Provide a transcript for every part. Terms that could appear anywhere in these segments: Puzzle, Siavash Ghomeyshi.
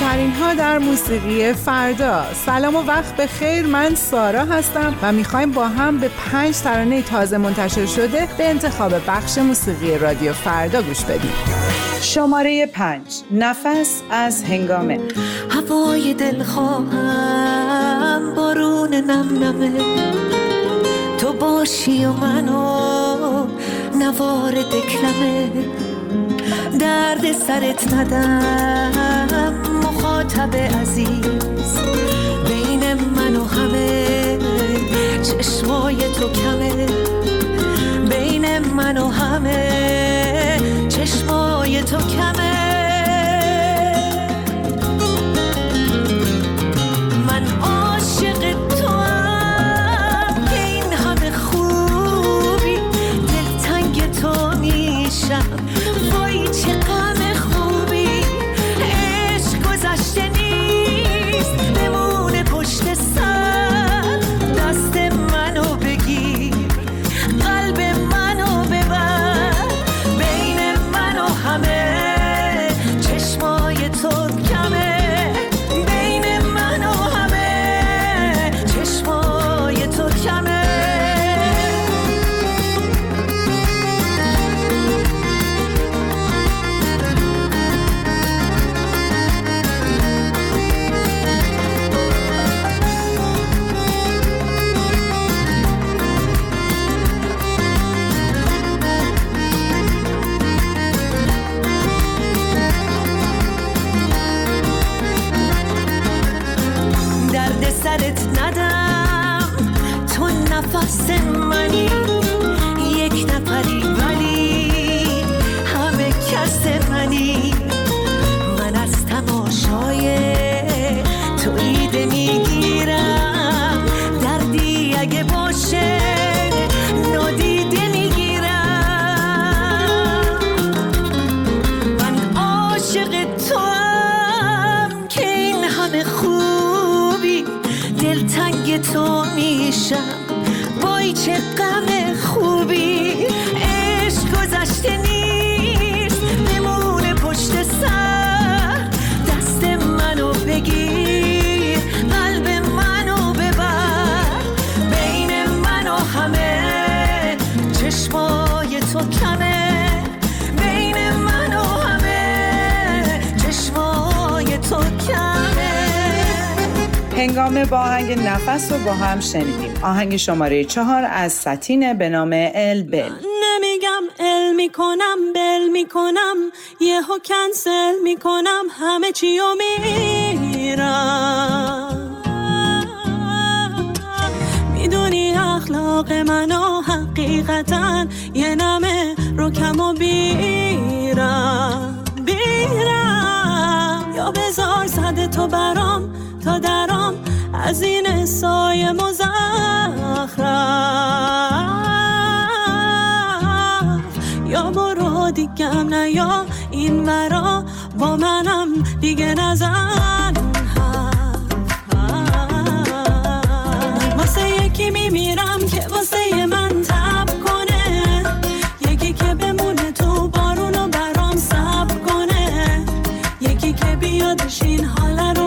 ترین ها در موسیقی فردا. سلام و وقت بخیر، من سارا هستم و میخوایم با هم به 5 ترانه تازه منتشر شده به انتخاب بخش موسیقی رادیو فردا گوش بدیم. شماره 5، نفس از هنگامه. هوای دلخواهم بارون نمنمه، تو باشی و منو نوار دکلمه، درد سرت ندم مخاطب عزیز، بین من و همه چشمای تو کمه، بین من و همه چشمای تو کمه، من عاشق توام که این همه خوبی، دلتنگ تو میشم وای چه غم خوبی، عشق گذشته نیست بمونه پشت سر، دست منو بگیر قلب منو ببر، بین منو همه چشمای تو کمه، بین منو همه چشمای تو کمه. سرت ندم تو نفس منی، یک نفری ولی همه کس منی، من از تماشای تو ایده میگیرم، دردی اگه باشه نادیده میگیرم، من عاشق توام که این همه خوبی، دلتنگ تو میشم وای چه غم خوبی، عشق گذشته نیست بمونه پشت سر، دست منو بگیر قلب منو ببر، بین منو همه چشمای تو کمه، بین منو همه چشمای تو کمه. هنگامه با آهنگ نفس رو با هم شنیدیم. آهنگ شماره 4 از ستینه به نام البل. نمیگم ال میکنم بل میکنم، یهو کنسل میکنم همه چی رو میرم، میدونی اخلاق منو حقیقتا یه نمه رو کم و بیرم، یا بذار صد تو برام تا درام از این سایه مزخرف، یا برو دیگه هم نه یا این مرا با منم دیگه نزن حرف، واسه یکی میمیرم که واسه من تب کنه، یکی که بمونه تو بارونو برام صبر کنه، یکی که بیادش این حاله رو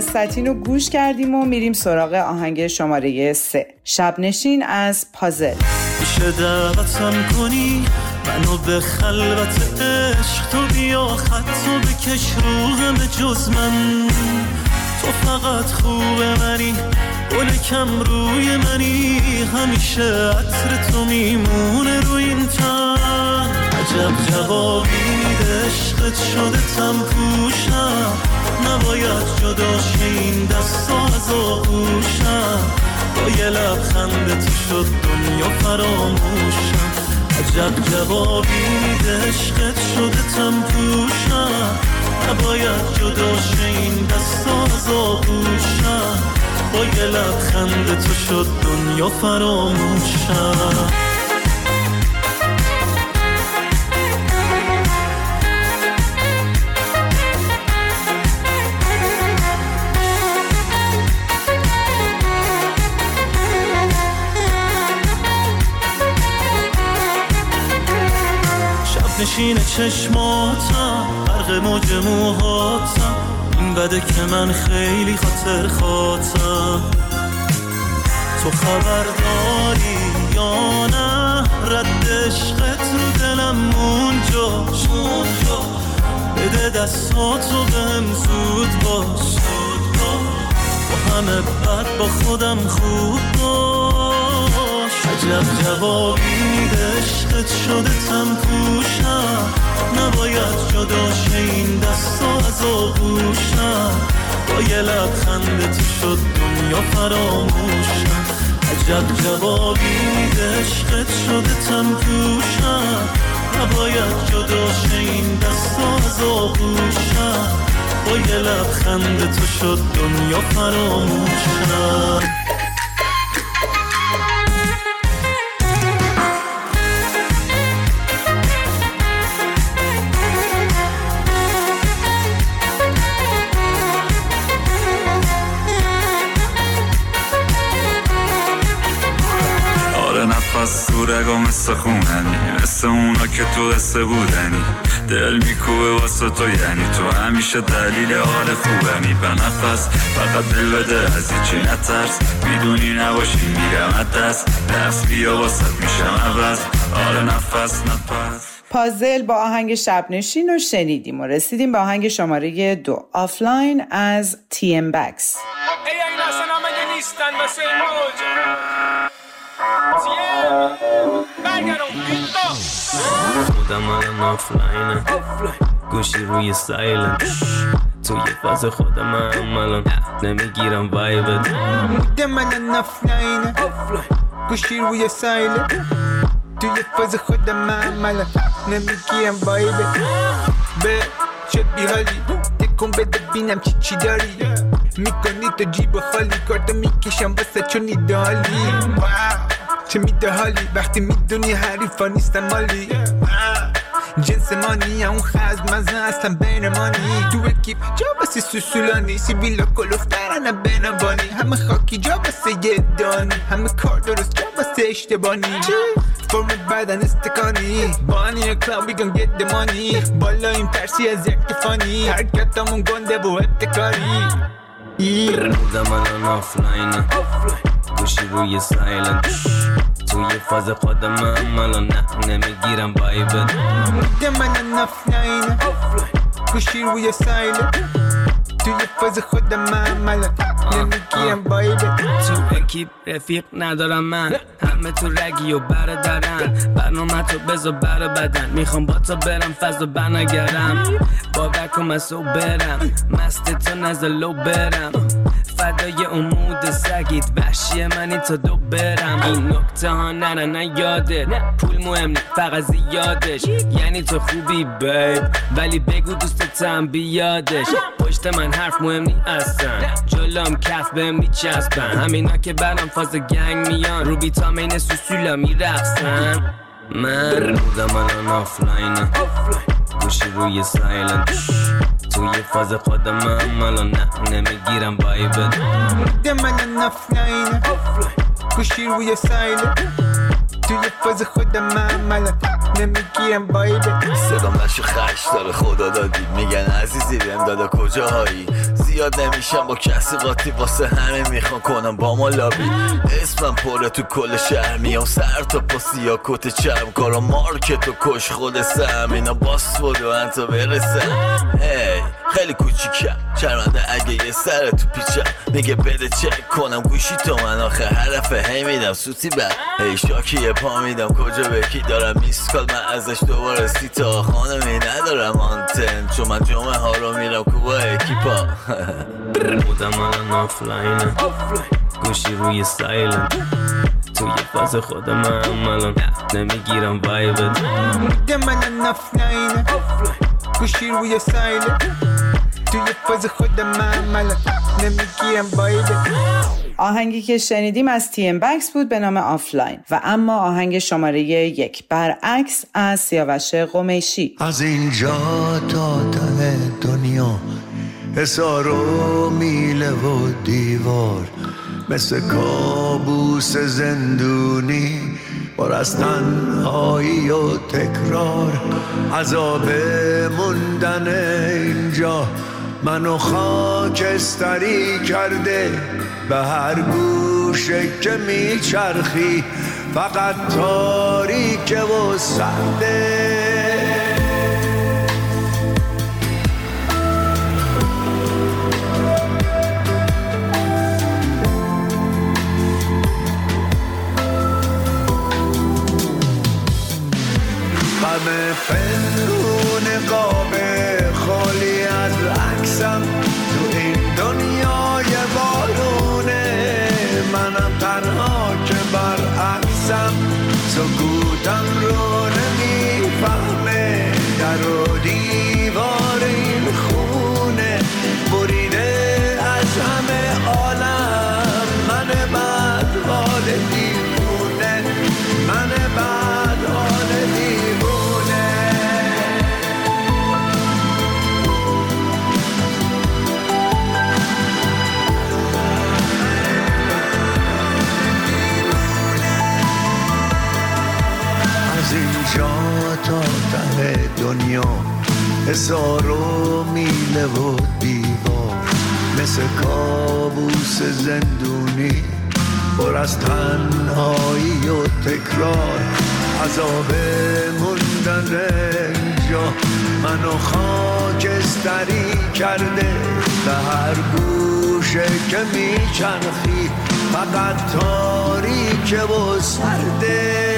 از ساتینو گوش کردیم و میریم سراغ آهنگ شماره 3 شبنشین از پازل. میشه دعوتم کنی منو به خلوت عشق، تو بیا خطو بکش رو همه جز من، تو فقط خوب منی گل کم روی منی، همیشه عطر تو میمونه رو این تن، عجب جوابی عشقت شده تم پوشم، نباید جدا شه این دستا از آغوشم، با یه لبخند تو شد دنیا فراموشم، عجب جوابی عشقت شده تم پوشم، نباید جدا شه این دستا از آغوشم، با یه لبخند تو شد دنیا فراموشم. نشین چشماتم برق موج موهاتم، این بده که من خیلی خاطر خاطم، تو خبر داری یا نه رد عشقت رو دلم مونجاش، بده دستاتو بهم زود باش، با همه بد با خودم خوب باش، عجب جوابی عشقت شده تم پوشم، نباید جدا شه این دستا از آغوشم، با یه لبخند تو شد دنیا فراموشم، عجب جوابی عشقت شده تم پوشم، نباید جدا شه این دستا از آغوشم، با یه لبخند تو شد دنیا فراموشم. از سورگا مثل خوننی، مثل اونا که تو قصه بودنی، دل میکوبه واسه تو یعنی تو همیشه دلیل حال خوبنی، به نفس فقط دل بده از هیچی نترس، میدونی نباشی میرم دست دست بیا واسه میشم عوض، آره نفس نفس. پازل با آهنگ شبنشین رو شنیدیم و رسیدیم به آهنگ شماره 2 آفلاین از تیم بکس. ای این اصلا همه نیستن واسه این موجه خودم منم آفلاینه، گوشی روی سایلنت، توی فاز خودم هم الان نمیگیرم وایبت، خودم منم آفلاینه، گوشی روی سایلنت، توی فاز خودم هم الان نمیگیرم وایبت، به چه بیحالی تکون بده بینم چی داری، میکنی تو جیب خالی کارتو میکشم واسه چونی دالی، چه میده حالی وقتی میدونی حریفا نیستم مالی، جنس مانی اون خزم از هستم بین مانی، تو اکیب جا بسی سوسولانی، سی بیلا کلوفترنه بینوانی، همه خاکی جا بسه یه دانی، همه کار درست جا بسه اشتبانی، فرم بدن استکانی بانی کلاب وی گن گت د مانی، بالا این پرسی از یک تفانی، حرکتامون گنده و ابتکاری، بودم الان آفلاینه، گوشی روی سایلنت، توی فاز خودم هم الان نمیگیرم وایبت، بودم الان آفلاینه، گوشی روی سایلنت، توی فاز خودم هم الان نمیگیرم وایبت، تو اکیب رفیق ندارم من، همه تو رگی و برادرن، برنامه تو بزو برا بدن، میخوام با تو برم فضا بناگرم، باور کن از تو برم مست تو نزلو برم، فدای امود سگیت وحشی منی تا دو برم، این نکته ها نرنه یادت، پول مهم نه فقط زیادش، یعنی تو خوبی بیب ولی بگو دوستتم بیادش، پشت من حرف مهم نی اصلا، جلوم کف بهم میچسبن، همینا که برام فاز گنگ میان، رو بیتام این سوسولا میرقصن، من بودم الان آفلاینه، گوشی روی سایلنت، توی فاز خودم هم الان نمیگیرم وایبت، بودم الان آفلاینه، گوشی روی سایلنت، توی فاز خودم عملا نمیگیم بایده. صدا منشو خش داره خدا دادی. میگن عزیزی بهم دادا کجاهایی. زیاد نمیشم با کسی قاطی، واسه همه میخوام کنم با ما لابی. اسمم پره تو کل شهر، میام سر تا پا سیا کت چرم کارا. مارکت و کش خود سم اینا باس بود و انتا برسم. خیلی کوچیکم شرمنده اگه یه سر تو پیچم. میگه بده چک کنم گوشی تو، من آخه حرفه هی میدم سوتی بر هی شاکیه پا میدم. کجا به کی دارم میسکال من ازش دوباره سی تا. خانمی ندارم آنتن چون من جمعه ها رو میرم کوبا اکیپا. بودم الان آفلاینه، گوشی روی سایلن، توی فاز خودم عملم نمیگیرم وایبت. بودم الان آفلاینه، گوشی روی سایلن، توی فاز خودم عملم نمیگیرم وایبت. آهنگی که شنیدیم از تیم بکس بود به نام آفلاین. و اما آهنگ شماره 1 برعکس از سیاوش قمیشی. از اینجا تا ته دنیا حصار و میله و دیوار، مثل کابوس زندونی پر از تنهایی و تکرار. عذاب موندن اینجا منو خاکستری کرده، به هر گوشه که میچرخی فقط تاریکه و سرده. غم پندون قاب خالی از عکسم تو این دنیای بارونه. منم تنها که برعکسم، سکوتم رو نمیفهمه. در و دیوار این خونه بریده از همه عالم. من بد حال دیوونه، من بد حال دیوونه. تا ته دنیا حصار و میله و دیوار، مثل کابوس زندونی پر از تنهایی و تکرار. عذاب موندن اینجا منو خاکستری کرده، به هر گوشه که میچرخی فقط تاریکه و سرده.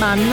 ممنون